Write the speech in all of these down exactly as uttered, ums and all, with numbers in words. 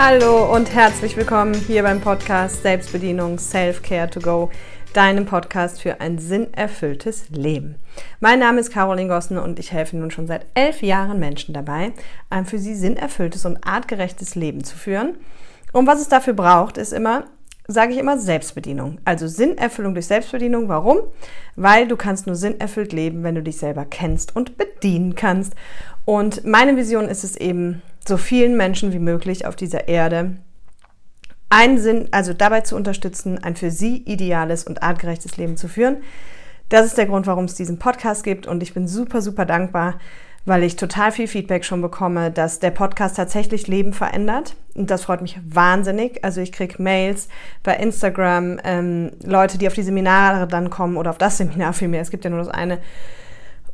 Hallo und herzlich willkommen hier beim Podcast Selbstbedienung Self-Care to Go, deinem Podcast für ein sinnerfülltes Leben. Mein Name ist Caroline Gossen und ich helfe nun schon seit elf Jahren Menschen dabei, ein für sie sinnerfülltes und artgerechtes Leben zu führen. Und was es dafür braucht, ist immer, sage ich immer, Selbstbedienung. Also Sinnerfüllung durch Selbstbedienung. Warum? Weil du kannst nur sinnerfüllt leben, wenn du dich selber kennst und bedienen kannst. Und meine Vision ist es eben, so vielen Menschen wie möglich auf dieser Erde einen Sinn, also dabei zu unterstützen, ein für sie ideales und artgerechtes Leben zu führen. Das ist der Grund, warum es diesen Podcast gibt, und ich bin super, super dankbar, weil ich total viel Feedback schon bekomme, dass der Podcast tatsächlich Leben verändert, und das freut mich wahnsinnig. Also ich kriege Mails bei Instagram, ähm, Leute, die auf die Seminare dann kommen oder auf das Seminar vielmehr, es gibt ja nur das eine,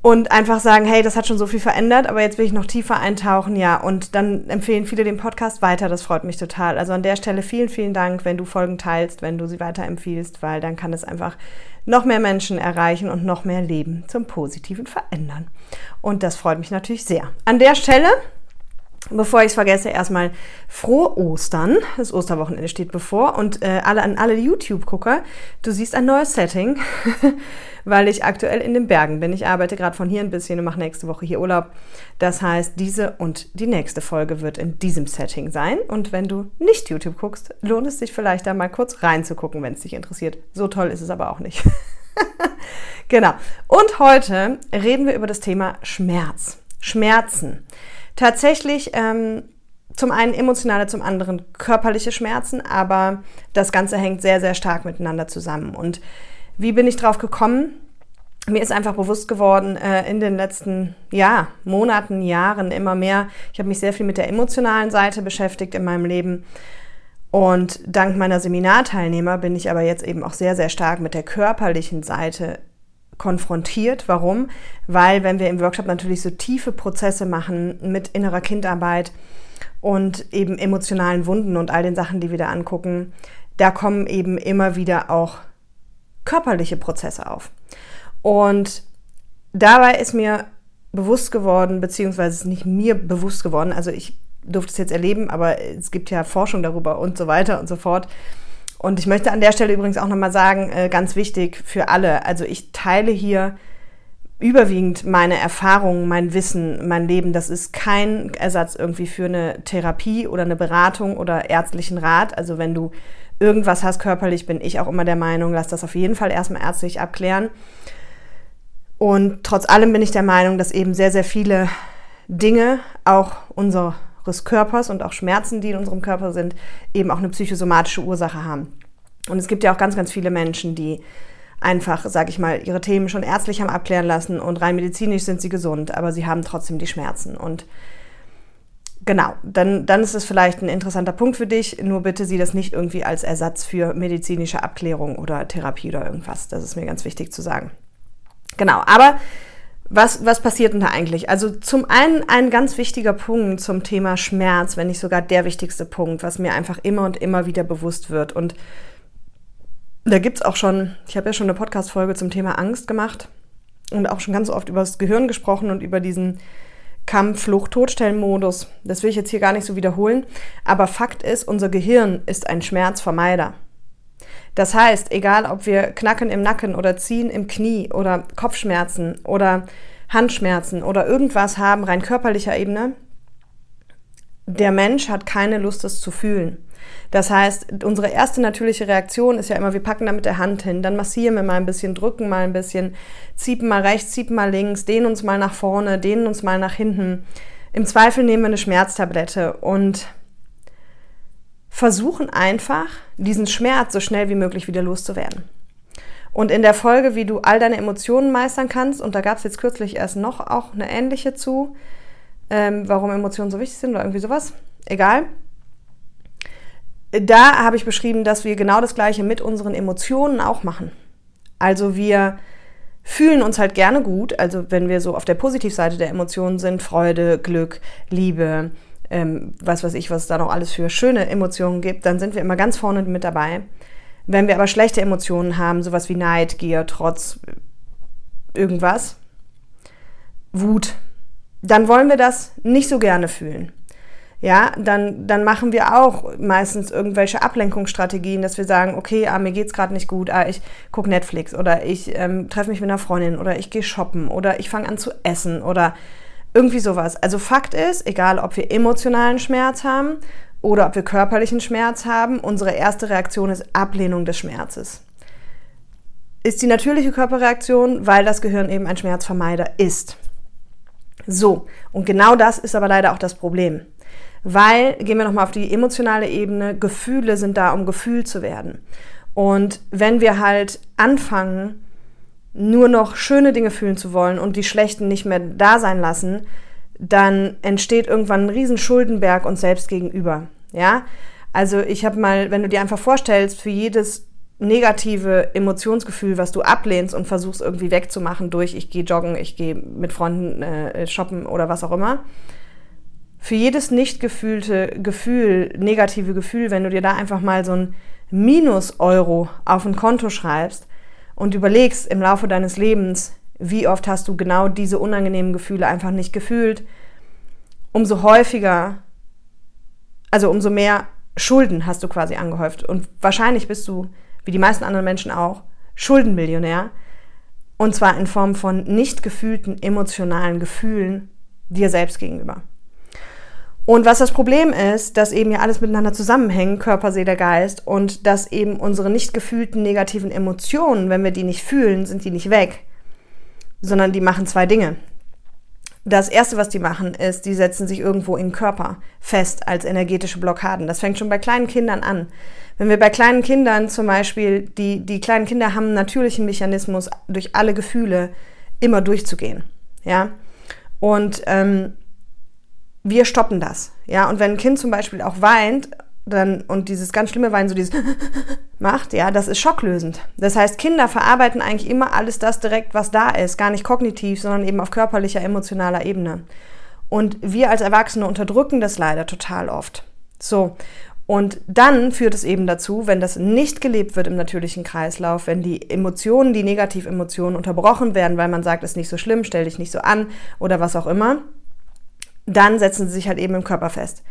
und einfach sagen, hey, das hat schon so viel verändert, aber jetzt will ich noch tiefer eintauchen, ja, und dann empfehlen viele den Podcast weiter, das freut mich total. Also an der Stelle vielen, vielen Dank, wenn du Folgen teilst, wenn du sie weiterempfiehlst, weil dann kann es einfach noch mehr Menschen erreichen und noch mehr Leben zum Positiven verändern. Und das freut mich natürlich sehr. An der Stelle, bevor ich es vergesse, erstmal frohe Ostern. Das Osterwochenende steht bevor, und äh, alle an alle YouTube-Gucker, du siehst ein neues Setting, weil ich aktuell in den Bergen bin. Ich arbeite gerade von hier ein bisschen und mache nächste Woche hier Urlaub. Das heißt, diese und die nächste Folge wird in diesem Setting sein. Und wenn du nicht YouTube guckst, lohnt es sich vielleicht da mal kurz reinzugucken, wenn es dich interessiert. So toll ist es aber auch nicht. Genau. Und heute reden wir über das Thema Schmerz. Schmerzen. Tatsächlich ähm, zum einen emotionale, zum anderen körperliche Schmerzen, aber das Ganze hängt sehr, sehr stark miteinander zusammen. Und wie bin ich drauf gekommen? Mir ist einfach bewusst geworden, äh, in den letzten ja, Monaten, Jahren immer mehr, ich habe mich sehr viel mit der emotionalen Seite beschäftigt in meinem Leben, und dank meiner Seminarteilnehmer bin ich aber jetzt eben auch sehr, sehr stark mit der körperlichen Seite konfrontiert. Warum? Weil wenn wir im Workshop natürlich so tiefe Prozesse machen mit innerer Kindarbeit und eben emotionalen Wunden und all den Sachen, die wir da angucken, da kommen eben immer wieder auch körperliche Prozesse auf. Und dabei ist mir bewusst geworden, beziehungsweise ist nicht mir bewusst geworden, also ich durfte es jetzt erleben, aber es gibt ja Forschung darüber und so weiter und so fort. Und ich möchte an der Stelle übrigens auch nochmal sagen, ganz wichtig für alle, also ich teile hier überwiegend meine Erfahrungen, mein Wissen, mein Leben. Das ist kein Ersatz irgendwie für eine Therapie oder eine Beratung oder ärztlichen Rat. Also wenn du irgendwas hast körperlich, bin ich auch immer der Meinung, lass das auf jeden Fall erstmal ärztlich abklären. Und trotz allem bin ich der Meinung, dass eben sehr, sehr viele Dinge auch unsere unseres Körpers und auch Schmerzen, die in unserem Körper sind, eben auch eine psychosomatische Ursache haben. Und es gibt ja auch ganz, ganz viele Menschen, die einfach, sag ich mal, ihre Themen schon ärztlich haben abklären lassen und rein medizinisch sind sie gesund, aber sie haben trotzdem die Schmerzen. Und genau, dann, dann ist es vielleicht ein interessanter Punkt für dich, nur bitte sieh das nicht irgendwie als Ersatz für medizinische Abklärung oder Therapie oder irgendwas. Das ist mir ganz wichtig zu sagen. Genau, aber Was, was passiert denn da eigentlich? Also zum einen ein ganz wichtiger Punkt zum Thema Schmerz, wenn nicht sogar der wichtigste Punkt, was mir einfach immer und immer wieder bewusst wird. Und da gibt's auch schon, ich habe ja schon eine Podcast-Folge zum Thema Angst gemacht und auch schon ganz oft über das Gehirn gesprochen und über diesen Kampf-Flucht-Todstellen-Modus. Das will ich jetzt hier gar nicht so wiederholen. Aber Fakt ist, unser Gehirn ist ein Schmerzvermeider. Das heißt, egal ob wir Knacken im Nacken oder Ziehen im Knie oder Kopfschmerzen oder Handschmerzen oder irgendwas haben, rein körperlicher Ebene, der Mensch hat keine Lust, es zu fühlen. Das heißt, unsere erste natürliche Reaktion ist ja immer, wir packen da mit der Hand hin, dann massieren wir mal ein bisschen, drücken mal ein bisschen, ziepen mal rechts, ziepen mal links, dehnen uns mal nach vorne, dehnen uns mal nach hinten. Im Zweifel nehmen wir eine Schmerztablette und versuchen einfach, diesen Schmerz so schnell wie möglich wieder loszuwerden. Und in der Folge, wie du all deine Emotionen meistern kannst, und da gab es jetzt kürzlich erst noch auch eine ähnliche zu, ähm, warum Emotionen so wichtig sind oder irgendwie sowas, egal. Da habe ich beschrieben, dass wir genau das Gleiche mit unseren Emotionen auch machen. Also wir fühlen uns halt gerne gut, also wenn wir so auf der Positivseite der Emotionen sind, Freude, Glück, Liebe, Ähm, was weiß ich, was es da noch alles für schöne Emotionen gibt, dann sind wir immer ganz vorne mit dabei. Wenn wir aber schlechte Emotionen haben, sowas wie Neid, Gier, Trotz, irgendwas, Wut, dann wollen wir das nicht so gerne fühlen. ja, dann, dann machen wir auch meistens irgendwelche Ablenkungsstrategien, dass wir sagen, okay, ah, mir geht's gerade nicht gut, ah, ich gucke Netflix oder ich ähm, treffe mich mit einer Freundin oder ich gehe shoppen oder ich fange an zu essen oder irgendwie sowas. Also Fakt ist, egal ob wir emotionalen Schmerz haben oder ob wir körperlichen Schmerz haben, unsere erste Reaktion ist Ablehnung des Schmerzes. Ist die natürliche Körperreaktion, weil das Gehirn eben ein Schmerzvermeider ist. So, und genau das ist aber leider auch das Problem. Weil, gehen wir nochmal auf die emotionale Ebene, Gefühle sind da, um gefühlt zu werden. Und wenn wir halt anfangen, nur noch schöne Dinge fühlen zu wollen und die schlechten nicht mehr da sein lassen, dann entsteht irgendwann ein riesen Schuldenberg uns selbst gegenüber. Ja? Also ich habe mal, wenn du dir einfach vorstellst, für jedes negative Emotionsgefühl, was du ablehnst und versuchst irgendwie wegzumachen durch ich gehe joggen, ich gehe mit Freunden äh, shoppen oder was auch immer, für jedes nicht gefühlte Gefühl, negative Gefühl, wenn du dir da einfach mal so ein Minus-Euro auf ein Konto schreibst, und überlegst im Laufe deines Lebens, wie oft hast du genau diese unangenehmen Gefühle einfach nicht gefühlt, umso häufiger, also umso mehr Schulden hast du quasi angehäuft. Und wahrscheinlich bist du, wie die meisten anderen Menschen auch, Schuldenmillionär. Und zwar in Form von nicht gefühlten emotionalen Gefühlen dir selbst gegenüber. Und was das Problem ist, dass eben ja alles miteinander zusammenhängt, Körper, Seele, Geist, und dass eben unsere nicht gefühlten negativen Emotionen, wenn wir die nicht fühlen, sind die nicht weg, sondern die machen zwei Dinge. Das Erste, was die machen, ist, die setzen sich irgendwo im Körper fest als energetische Blockaden. Das fängt schon bei kleinen Kindern an. Wenn wir bei kleinen Kindern zum Beispiel, die, die kleinen Kinder haben einen natürlichen Mechanismus, durch alle Gefühle immer durchzugehen. Ja? Und ähm, wir stoppen das, ja, und wenn ein Kind zum Beispiel auch weint dann und dieses ganz schlimme Weinen so dieses macht, ja, das ist schocklösend. Das heißt, Kinder verarbeiten eigentlich immer alles das direkt, was da ist, gar nicht kognitiv, sondern eben auf körperlicher, emotionaler Ebene. Und wir als Erwachsene unterdrücken das leider total oft. So, und dann führt es eben dazu, wenn das nicht gelebt wird im natürlichen Kreislauf, wenn die Emotionen, die Negativemotionen unterbrochen werden, weil man sagt, es ist nicht so schlimm, stell dich nicht so an oder was auch immer, dann setzen sie sich halt eben im Körper fest.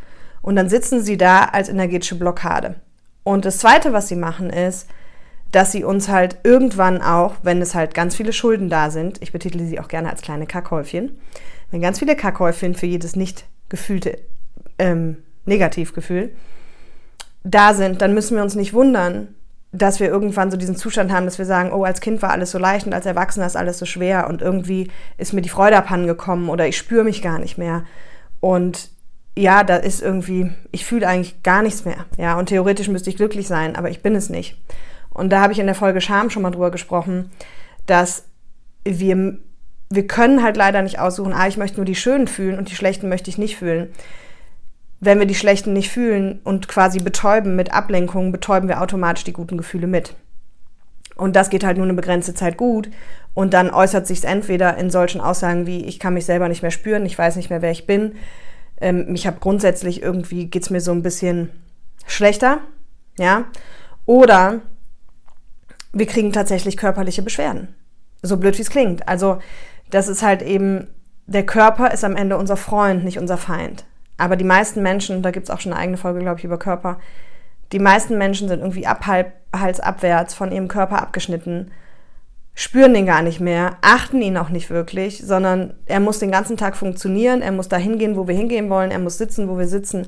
Und dann sitzen sie da als energetische Blockade. Und das Zweite, was sie machen, ist, dass sie uns halt irgendwann auch, wenn es halt ganz viele Schulden da sind, ich betitle sie auch gerne als kleine Kackhäufchen, wenn ganz viele Kackhäufchen für jedes nicht gefühlte ähm, Negativgefühl da sind, dann müssen wir uns nicht wundern, dass wir irgendwann so diesen Zustand haben, dass wir sagen, oh, als Kind war alles so leicht und als Erwachsener ist alles so schwer und irgendwie ist mir die Freude abhanden gekommen oder ich spüre mich gar nicht mehr. Und ja, da ist irgendwie, ich fühle eigentlich gar nichts mehr. Ja, und theoretisch müsste ich glücklich sein, aber ich bin es nicht. Und da habe ich in der Folge Scham schon mal drüber gesprochen, dass wir, wir können halt leider nicht aussuchen, ah, ich möchte nur die Schönen fühlen und die Schlechten möchte ich nicht fühlen. Wenn wir die schlechten nicht fühlen und quasi betäuben mit Ablenkung, betäuben wir automatisch die guten Gefühle mit. Und das geht halt nur eine begrenzte Zeit gut. Und dann äußert sich es entweder in solchen Aussagen wie, ich kann mich selber nicht mehr spüren, ich weiß nicht mehr, wer ich bin. Ähm, ich habe grundsätzlich irgendwie, geht es mir so ein bisschen schlechter. Ja? Oder wir kriegen tatsächlich körperliche Beschwerden. So blöd, wie es klingt. Also das ist halt eben, der Körper ist am Ende unser Freund, nicht unser Feind. Aber die meisten Menschen, da gibt es auch schon eine eigene Folge, glaube ich, über Körper, die meisten Menschen sind irgendwie ab Hals abwärts von ihrem Körper abgeschnitten, spüren den gar nicht mehr, achten ihn auch nicht wirklich, sondern er muss den ganzen Tag funktionieren, er muss da hingehen, wo wir hingehen wollen, er muss sitzen, wo wir sitzen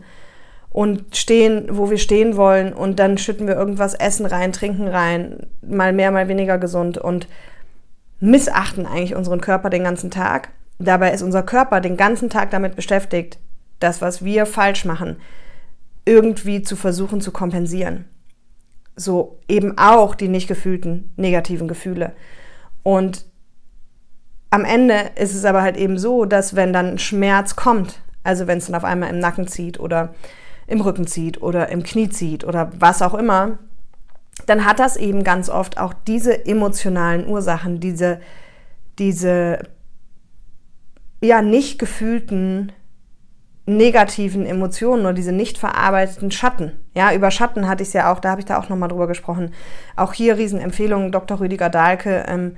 und stehen, wo wir stehen wollen und dann schütten wir irgendwas Essen rein, Trinken rein, mal mehr, mal weniger gesund und missachten eigentlich unseren Körper den ganzen Tag. Dabei ist unser Körper den ganzen Tag damit beschäftigt, das, was wir falsch machen, irgendwie zu versuchen zu kompensieren. So eben auch die nicht gefühlten negativen Gefühle. Und am Ende ist es aber halt eben so, dass wenn dann Schmerz kommt, also wenn es dann auf einmal im Nacken zieht oder im Rücken zieht oder im Knie zieht oder was auch immer, dann hat das eben ganz oft auch diese emotionalen Ursachen, diese, diese ja, nicht gefühlten negativen Emotionen oder diese nicht verarbeiteten Schatten. Ja, über Schatten hatte ich es ja auch, da habe ich da auch nochmal drüber gesprochen. Auch hier Riesenempfehlung, Doktor Rüdiger Dahlke, ähm,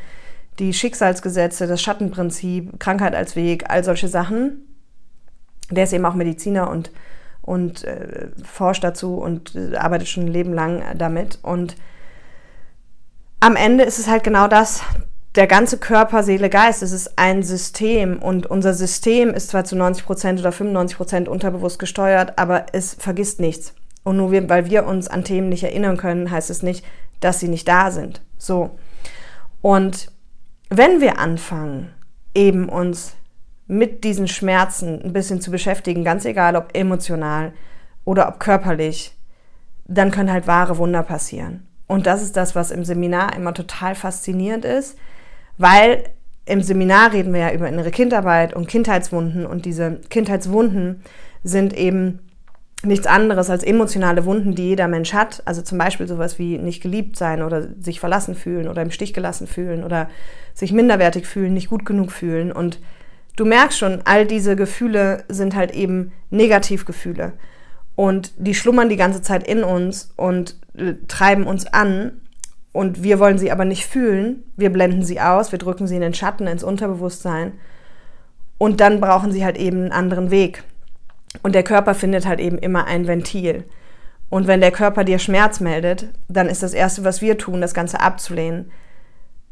die Schicksalsgesetze, das Schattenprinzip, Krankheit als Weg, all solche Sachen. Der ist eben auch Mediziner und, und äh, forscht dazu und äh, arbeitet schon ein Leben lang damit. Und am Ende ist es halt genau das, der ganze Körper, Seele, Geist, es ist ein System und unser System ist zwar zu neunzig Prozent oder fünfundneunzig Prozent unterbewusst gesteuert, aber es vergisst nichts. Und nur wir, weil wir uns an Themen nicht erinnern können, heißt es nicht, dass sie nicht da sind. So. Und wenn wir anfangen, eben uns mit diesen Schmerzen ein bisschen zu beschäftigen, ganz egal ob emotional oder ob körperlich, dann können halt wahre Wunder passieren. Und das ist das, was im Seminar immer total faszinierend ist, weil im Seminar reden wir ja über innere Kindarbeit und Kindheitswunden und diese Kindheitswunden sind eben nichts anderes als emotionale Wunden, die jeder Mensch hat, also zum Beispiel sowas wie nicht geliebt sein oder sich verlassen fühlen oder im Stich gelassen fühlen oder sich minderwertig fühlen, nicht gut genug fühlen. Und du merkst schon, all diese Gefühle sind halt eben Negativgefühle und die schlummern die ganze Zeit in uns und treiben uns an und wir wollen sie aber nicht fühlen, wir blenden sie aus, wir drücken sie in den Schatten, ins Unterbewusstsein und dann brauchen sie halt eben einen anderen Weg. Und der Körper findet halt eben immer ein Ventil. Und wenn der Körper dir Schmerz meldet, dann ist das Erste, was wir tun, das Ganze abzulehnen.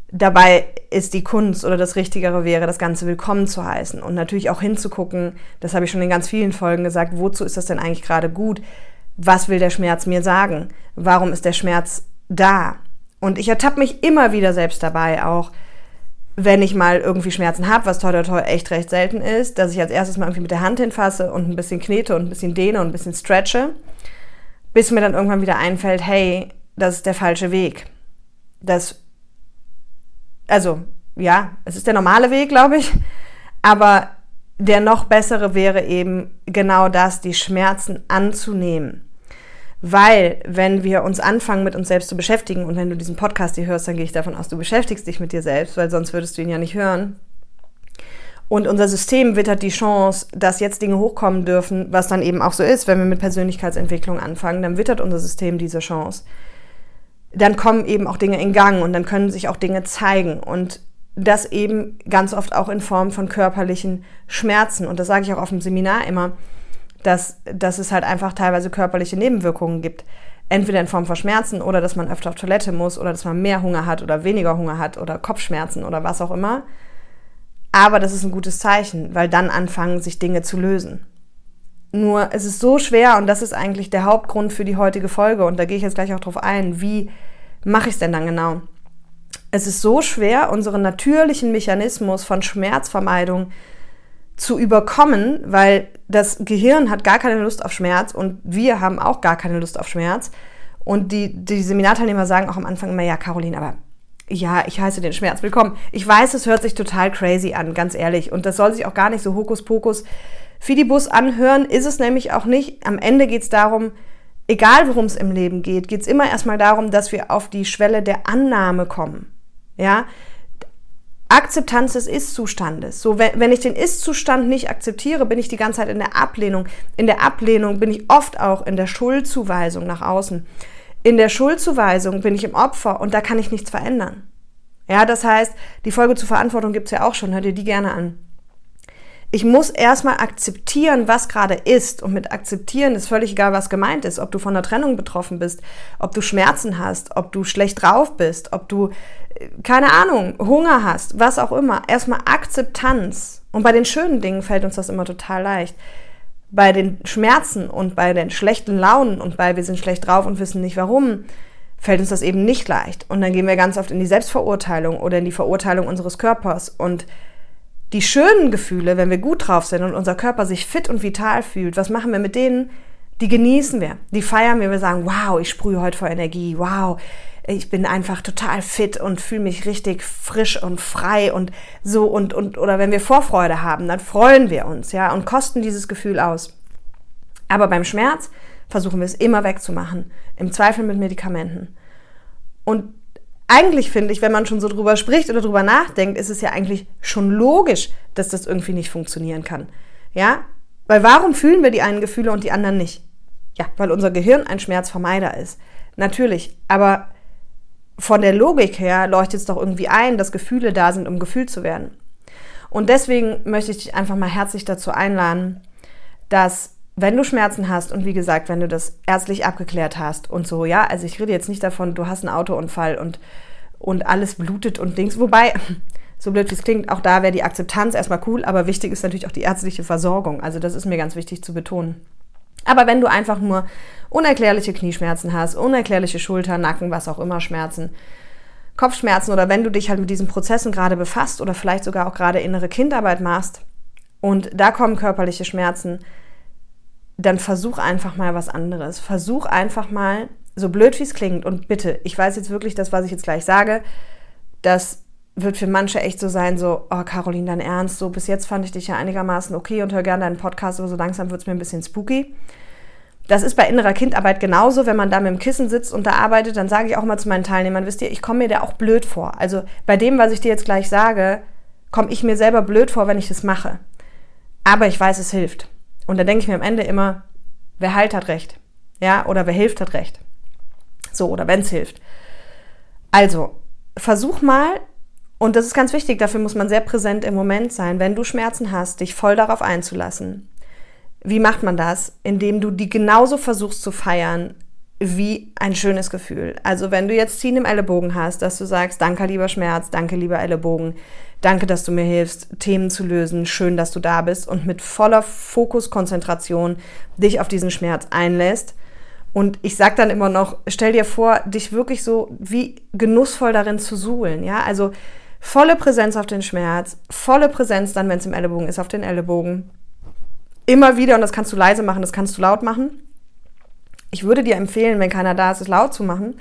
Dabei ist die Kunst oder das Richtigere wäre, das Ganze willkommen zu heißen und natürlich auch hinzugucken, das habe ich schon in ganz vielen Folgen gesagt, wozu ist das denn eigentlich gerade gut? Was will der Schmerz mir sagen? Warum ist der Schmerz da? Und ich ertappe mich immer wieder selbst dabei auch, wenn ich mal irgendwie Schmerzen habe, was toi toi toi echt recht selten ist, dass ich als erstes mal irgendwie mit der Hand hinfasse und ein bisschen knete und ein bisschen dehne und ein bisschen stretche, bis mir dann irgendwann wieder einfällt, hey, das ist der falsche Weg. Das, also, ja, es ist der normale Weg, glaube ich, aber der noch bessere wäre eben genau das, die Schmerzen anzunehmen. Weil, wenn wir uns anfangen, mit uns selbst zu beschäftigen und wenn du diesen Podcast hier hörst, dann gehe ich davon aus, du beschäftigst dich mit dir selbst, weil sonst würdest du ihn ja nicht hören. Und unser System wittert die Chance, dass jetzt Dinge hochkommen dürfen, was dann eben auch so ist, wenn wir mit Persönlichkeitsentwicklung anfangen, dann wittert unser System diese Chance. Dann kommen eben auch Dinge in Gang und dann können sich auch Dinge zeigen und das eben ganz oft auch in Form von körperlichen Schmerzen. Und das sage ich auch auf dem Seminar immer, dass, dass es halt einfach teilweise körperliche Nebenwirkungen gibt. Entweder in Form von Schmerzen oder dass man öfter auf Toilette muss oder dass man mehr Hunger hat oder weniger Hunger hat oder Kopfschmerzen oder was auch immer. Aber das ist ein gutes Zeichen, weil dann anfangen sich Dinge zu lösen. Nur es ist so schwer und das ist eigentlich der Hauptgrund für die heutige Folge und da gehe ich jetzt gleich auch drauf ein, wie mache ich es denn dann genau? Es ist so schwer, unseren natürlichen Mechanismus von Schmerzvermeidung zu überkommen, weil das Gehirn hat gar keine Lust auf Schmerz und wir haben auch gar keine Lust auf Schmerz. Und die, die Seminarteilnehmer sagen auch am Anfang immer, ja, Caroline, aber ja, ich heiße den Schmerz willkommen. Ich weiß, es hört sich total crazy an, ganz ehrlich. Und das soll sich auch gar nicht so Hokuspokus Fidibus anhören, ist es nämlich auch nicht. Am Ende geht es darum, egal worum es im Leben geht, geht es immer erstmal darum, dass wir auf die Schwelle der Annahme kommen. Ja, Akzeptanz des Ist-Zustandes. So, wenn, wenn ich den Ist-Zustand nicht akzeptiere, bin ich die ganze Zeit in der Ablehnung. In der Ablehnung bin ich oft auch in der Schuldzuweisung nach außen. In der Schuldzuweisung bin ich im Opfer und da kann ich nichts verändern. Ja, das heißt, die Folge zur Verantwortung gibt es ja auch schon, hört ihr die gerne an. Ich muss erstmal akzeptieren, was gerade ist. Und mit akzeptieren ist völlig egal, was gemeint ist. Ob du von der Trennung betroffen bist, ob du Schmerzen hast, ob du schlecht drauf bist, ob du, keine Ahnung, Hunger hast, was auch immer. Erstmal Akzeptanz. Und bei den schönen Dingen fällt uns das immer total leicht. Bei den Schmerzen und bei den schlechten Launen und bei wir sind schlecht drauf und wissen nicht warum, fällt uns das eben nicht leicht. Und dann gehen wir ganz oft in die Selbstverurteilung oder in die Verurteilung unseres Körpers und die schönen Gefühle, wenn wir gut drauf sind und unser Körper sich fit und vital fühlt, was machen wir mit denen? Die genießen wir, die feiern wir, wir sagen, wow, ich sprühe heute vor Energie, wow, ich bin einfach total fit und fühle mich richtig frisch und frei und so und, und oder wenn wir Vorfreude haben, dann freuen wir uns, ja, und kosten dieses Gefühl aus. Aber beim Schmerz versuchen wir es immer wegzumachen, im Zweifel mit Medikamenten. Und eigentlich finde ich, wenn man schon so drüber spricht oder drüber nachdenkt, ist es ja eigentlich schon logisch, dass das irgendwie nicht funktionieren kann. Ja? Weil warum fühlen wir die einen Gefühle und die anderen nicht? Ja, weil unser Gehirn ein Schmerzvermeider ist. Natürlich, aber von der Logik her leuchtet es doch irgendwie ein, dass Gefühle da sind, um gefühlt zu werden. Und deswegen möchte ich dich einfach mal herzlich dazu einladen, dass wenn du Schmerzen hast und wie gesagt, wenn du das ärztlich abgeklärt hast und so, ja, also ich rede jetzt nicht davon, du hast einen Autounfall und, und alles blutet und Dings, wobei, so blöd wie es klingt, auch da wäre die Akzeptanz erstmal cool, aber wichtig ist natürlich auch die ärztliche Versorgung, also das ist mir ganz wichtig zu betonen. Aber wenn du einfach nur unerklärliche Knieschmerzen hast, unerklärliche Schulter, Nacken, was auch immer, Schmerzen, Kopfschmerzen oder wenn du dich halt mit diesen Prozessen gerade befasst oder vielleicht sogar auch gerade innere Kindarbeit machst und da kommen körperliche Schmerzen, dann versuch einfach mal was anderes. Versuch einfach mal, so blöd wie es klingt, und bitte, ich weiß jetzt wirklich, das, was ich jetzt gleich sage, das wird für manche echt so sein, so, oh Caroline, dein Ernst, so bis jetzt fand ich dich ja einigermaßen okay und höre gerne deinen Podcast, aber so langsam wird es mir ein bisschen spooky. Das ist bei innerer Kindarbeit genauso, wenn man da mit dem Kissen sitzt und da arbeitet, dann sage ich auch mal zu meinen Teilnehmern, wisst ihr, ich komme mir da auch blöd vor. Also bei dem, was ich dir jetzt gleich sage, komme ich mir selber blöd vor, wenn ich das mache. Aber ich weiß, es hilft. Und dann denke ich mir am Ende immer, wer heilt, hat recht. Ja, oder wer hilft, hat recht. So, oder wenn es hilft. Also, versuch mal, und das ist ganz wichtig, dafür muss man sehr präsent im Moment sein, wenn du Schmerzen hast, dich voll darauf einzulassen. Wie macht man das? Indem du die genauso versuchst zu feiern, wie ein schönes Gefühl. Also wenn du jetzt Ziehen im Ellenbogen hast, dass du sagst, danke lieber Schmerz, danke lieber Ellenbogen, danke, dass du mir hilfst, Themen zu lösen, schön, dass du da bist und mit voller Fokus, Konzentration dich auf diesen Schmerz einlässt. Und ich sag dann immer noch, stell dir vor, dich wirklich so wie genussvoll darin zu suhlen. Ja? Also volle Präsenz auf den Schmerz, volle Präsenz dann, wenn es im Ellenbogen ist, auf den Ellenbogen. Immer wieder, und das kannst du leise machen, das kannst du laut machen. Ich würde dir empfehlen, wenn keiner da ist, es laut zu machen.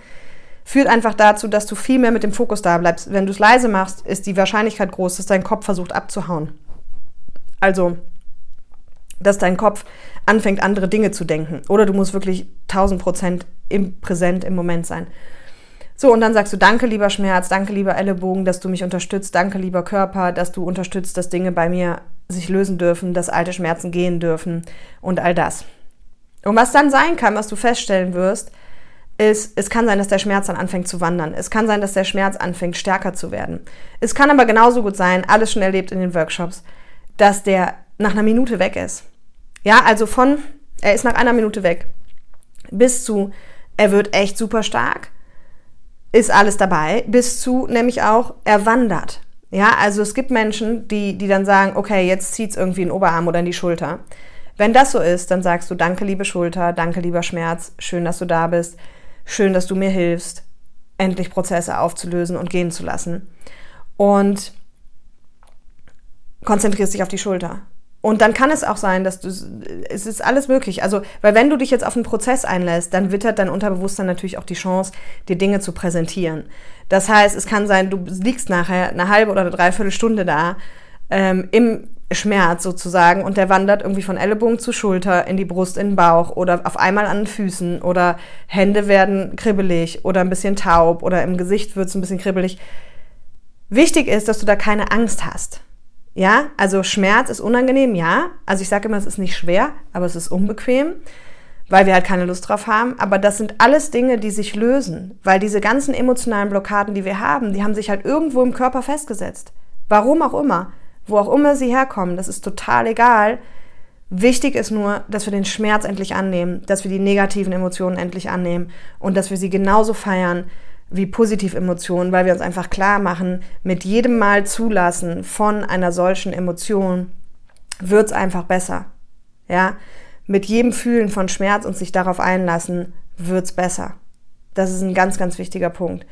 Führt einfach dazu, dass du viel mehr mit dem Fokus da bleibst. Wenn du es leise machst, ist die Wahrscheinlichkeit groß, dass dein Kopf versucht abzuhauen. Also, dass dein Kopf anfängt, andere Dinge zu denken. Oder du musst wirklich tausend Prozent im Präsent, im Moment sein. So, und dann sagst du, danke lieber Schmerz, danke lieber Ellenbogen, dass du mich unterstützt, danke lieber Körper, dass du unterstützt, dass Dinge bei mir sich lösen dürfen, dass alte Schmerzen gehen dürfen und all das. Und was dann sein kann, was du feststellen wirst, ist, es kann sein, dass der Schmerz dann anfängt zu wandern. Es kann sein, dass der Schmerz anfängt, stärker zu werden. Es kann aber genauso gut sein, alles schon erlebt in den Workshops, dass der nach einer Minute weg ist. Ja, also von, er ist nach einer Minute weg, bis zu, er wird echt super stark, ist alles dabei, bis zu, nämlich auch, er wandert. Ja, also es gibt Menschen, die, die dann sagen, okay, jetzt zieht es irgendwie in den Oberarm oder in die Schulter. Wenn das so ist, dann sagst du, danke, liebe Schulter, danke, lieber Schmerz, schön, dass du da bist, schön, dass du mir hilfst, endlich Prozesse aufzulösen und gehen zu lassen. Und konzentrierst dich auf die Schulter. Und dann kann es auch sein, dass du, es ist alles möglich. Also, weil wenn du dich jetzt auf einen Prozess einlässt, dann wittert dein Unterbewusstsein natürlich auch die Chance, dir Dinge zu präsentieren. Das heißt, es kann sein, du liegst nachher eine halbe oder eine Dreiviertelstunde da, ähm, im Schmerz sozusagen, und der wandert irgendwie von Ellenbogen zu Schulter, in die Brust, in den Bauch oder auf einmal an den Füßen oder Hände werden kribbelig oder ein bisschen taub oder im Gesicht wird es ein bisschen kribbelig. Wichtig ist, dass du da keine Angst hast. Ja, also Schmerz ist unangenehm, ja. Also ich sage immer, es ist nicht schwer, aber es ist unbequem, weil wir halt keine Lust drauf haben. Aber das sind alles Dinge, die sich lösen, weil diese ganzen emotionalen Blockaden, die wir haben, die haben sich halt irgendwo im Körper festgesetzt. Warum auch immer, wo auch immer sie herkommen, das ist total egal. Wichtig ist nur, dass wir den Schmerz endlich annehmen, dass wir die negativen Emotionen endlich annehmen und dass wir sie genauso feiern wie Positivemotionen, weil wir uns einfach klar machen, mit jedem Mal zulassen von einer solchen Emotion wird's einfach besser. Ja? Mit jedem Fühlen von Schmerz und sich darauf einlassen, wird's besser. Das ist ein ganz, ganz wichtiger Punkt.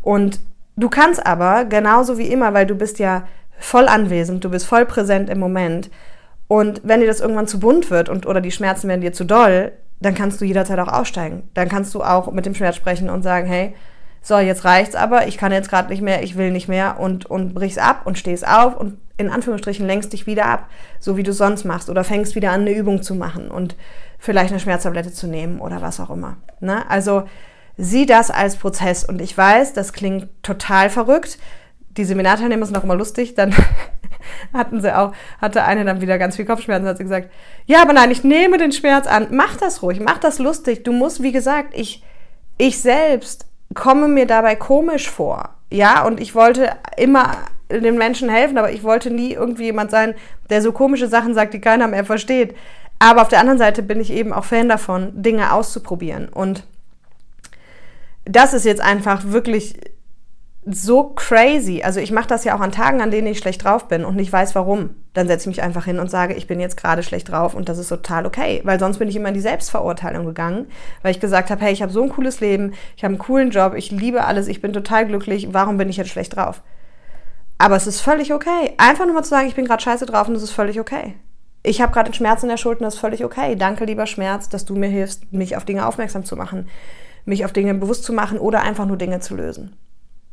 Und du kannst aber, genauso wie immer, weil du bist ja voll anwesend, du bist voll präsent im Moment, und wenn dir das irgendwann zu bunt wird und oder die Schmerzen werden dir zu doll, dann kannst du jederzeit auch aussteigen. Dann kannst du auch mit dem Schmerz sprechen und sagen, hey, so, jetzt reicht's aber, ich kann jetzt gerade nicht mehr, ich will nicht mehr und, und brich's ab und stehst auf und in Anführungsstrichen lenkst dich wieder ab, so wie du sonst machst, oder fängst wieder an, eine Übung zu machen und vielleicht eine Schmerztablette zu nehmen oder was auch immer. Ne? Also sieh das als Prozess, und ich weiß, das klingt total verrückt. Die Seminarteilnehmer sind auch immer lustig, dann hatten sie auch, hatte eine dann wieder ganz viel Kopfschmerzen, hat sie gesagt, ja, aber nein, ich nehme den Schmerz an, mach das ruhig, mach das lustig, du musst, wie gesagt, ich, ich selbst komme mir dabei komisch vor, ja, und ich wollte immer den Menschen helfen, aber ich wollte nie irgendwie jemand sein, der so komische Sachen sagt, die keiner mehr versteht. Aber auf der anderen Seite bin ich eben auch Fan davon, Dinge auszuprobieren. Und das ist jetzt einfach wirklich so crazy. Also ich mache das ja auch an Tagen, an denen ich schlecht drauf bin und nicht weiß, warum. Dann setze ich mich einfach hin und sage, ich bin jetzt gerade schlecht drauf und das ist total okay. Weil sonst bin ich immer in die Selbstverurteilung gegangen, weil ich gesagt habe, hey, ich habe so ein cooles Leben, ich habe einen coolen Job, ich liebe alles, ich bin total glücklich, warum bin ich jetzt schlecht drauf? Aber es ist völlig okay. Einfach nur mal zu sagen, ich bin gerade scheiße drauf und das ist völlig okay. Ich habe gerade einen Schmerz in der Schulter und das ist völlig okay. Danke, lieber Schmerz, dass du mir hilfst, mich auf Dinge aufmerksam zu machen, mich auf Dinge bewusst zu machen oder einfach nur Dinge zu lösen.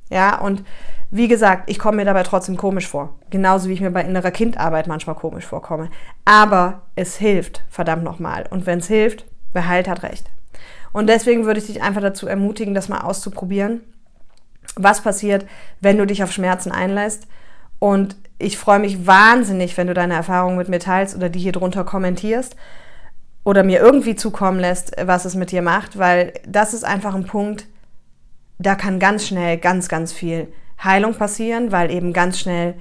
Ja, und wie gesagt, ich komme mir dabei trotzdem komisch vor. Genauso wie ich mir bei innerer Kindarbeit manchmal komisch vorkomme. Aber es hilft, verdammt nochmal. Und wenn es hilft, wer heilt, hat recht. Und deswegen würde ich dich einfach dazu ermutigen, das mal auszuprobieren, was passiert, wenn du dich auf Schmerzen einlässt. Und ich freue mich wahnsinnig, wenn du deine Erfahrungen mit mir teilst oder die hier drunter kommentierst oder mir irgendwie zukommen lässt, was es mit dir macht, weil das ist einfach ein Punkt, da kann ganz schnell ganz, ganz viel Heilung passieren, weil eben ganz schnell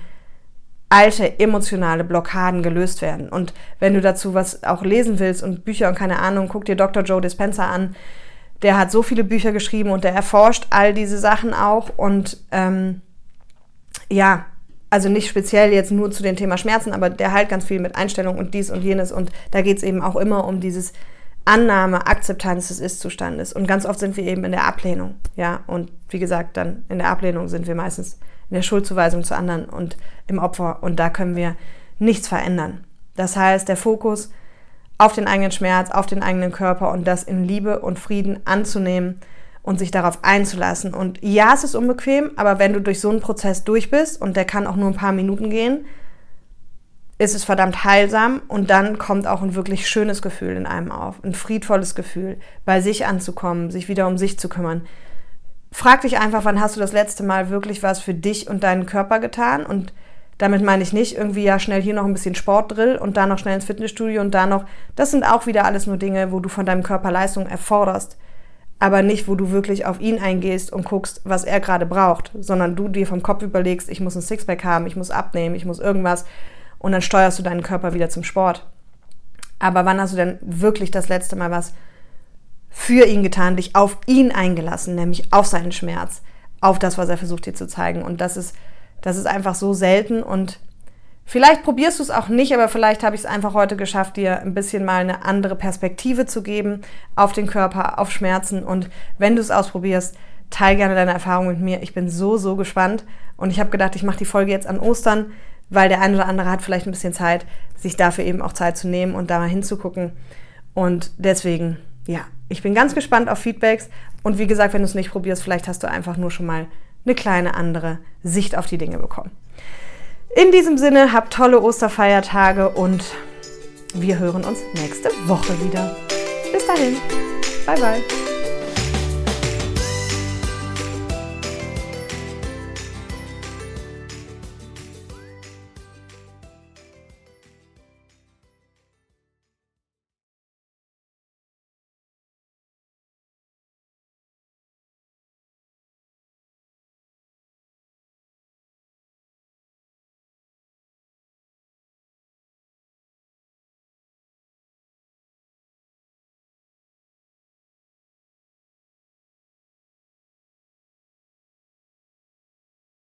alte emotionale Blockaden gelöst werden. Und wenn du dazu was auch lesen willst und Bücher und keine Ahnung, guck dir Doktor Joe Dispenza an. Der hat so viele Bücher geschrieben und der erforscht all diese Sachen auch. Und ähm, ja, also nicht speziell jetzt nur zu dem Thema Schmerzen, aber der halt ganz viel mit Einstellung und dies und jenes. Und da geht es eben auch immer um dieses Annahme, Akzeptanz des Ist-Zustandes. Und ganz oft sind wir eben in der Ablehnung. Ja, und wie gesagt, dann in der Ablehnung sind wir meistens in der Schuldzuweisung zu anderen und im Opfer. Und da können wir nichts verändern. Das heißt, der Fokus auf den eigenen Schmerz, auf den eigenen Körper und das in Liebe und Frieden anzunehmen und sich darauf einzulassen. Und ja, es ist unbequem, aber wenn du durch so einen Prozess durch bist, und der kann auch nur ein paar Minuten gehen, ist es verdammt heilsam und dann kommt auch ein wirklich schönes Gefühl in einem auf, ein friedvolles Gefühl, bei sich anzukommen, sich wieder um sich zu kümmern. Frag dich einfach, wann hast du das letzte Mal wirklich was für dich und deinen Körper getan? Und damit meine ich nicht irgendwie ja schnell hier noch ein bisschen Sportdrill und da noch schnell ins Fitnessstudio und da noch. Das sind auch wieder alles nur Dinge, wo du von deinem Körper Leistung erforderst, aber nicht, wo du wirklich auf ihn eingehst und guckst, was er gerade braucht, sondern du dir vom Kopf überlegst, ich muss ein Sixpack haben, ich muss abnehmen, ich muss irgendwas und dann steuerst du deinen Körper wieder zum Sport. Aber wann hast du denn wirklich das letzte Mal was für ihn getan, dich auf ihn eingelassen, nämlich auf seinen Schmerz, auf das, was er versucht dir zu zeigen? Und das ist Das ist einfach so selten und vielleicht probierst du es auch nicht, aber vielleicht habe ich es einfach heute geschafft, dir ein bisschen mal eine andere Perspektive zu geben auf den Körper, auf Schmerzen. Und wenn du es ausprobierst, teile gerne deine Erfahrung mit mir. Ich bin so, so gespannt und ich habe gedacht, ich mache die Folge jetzt an Ostern, weil der ein oder andere hat vielleicht ein bisschen Zeit, sich dafür eben auch Zeit zu nehmen und da mal hinzugucken. Und deswegen, ja, ich bin ganz gespannt auf Feedbacks und wie gesagt, wenn du es nicht probierst, vielleicht hast du einfach nur schon mal eine kleine andere Sicht auf die Dinge bekommen. In diesem Sinne, habt tolle Osterfeiertage und wir hören uns nächste Woche wieder. Bis dahin, bye bye.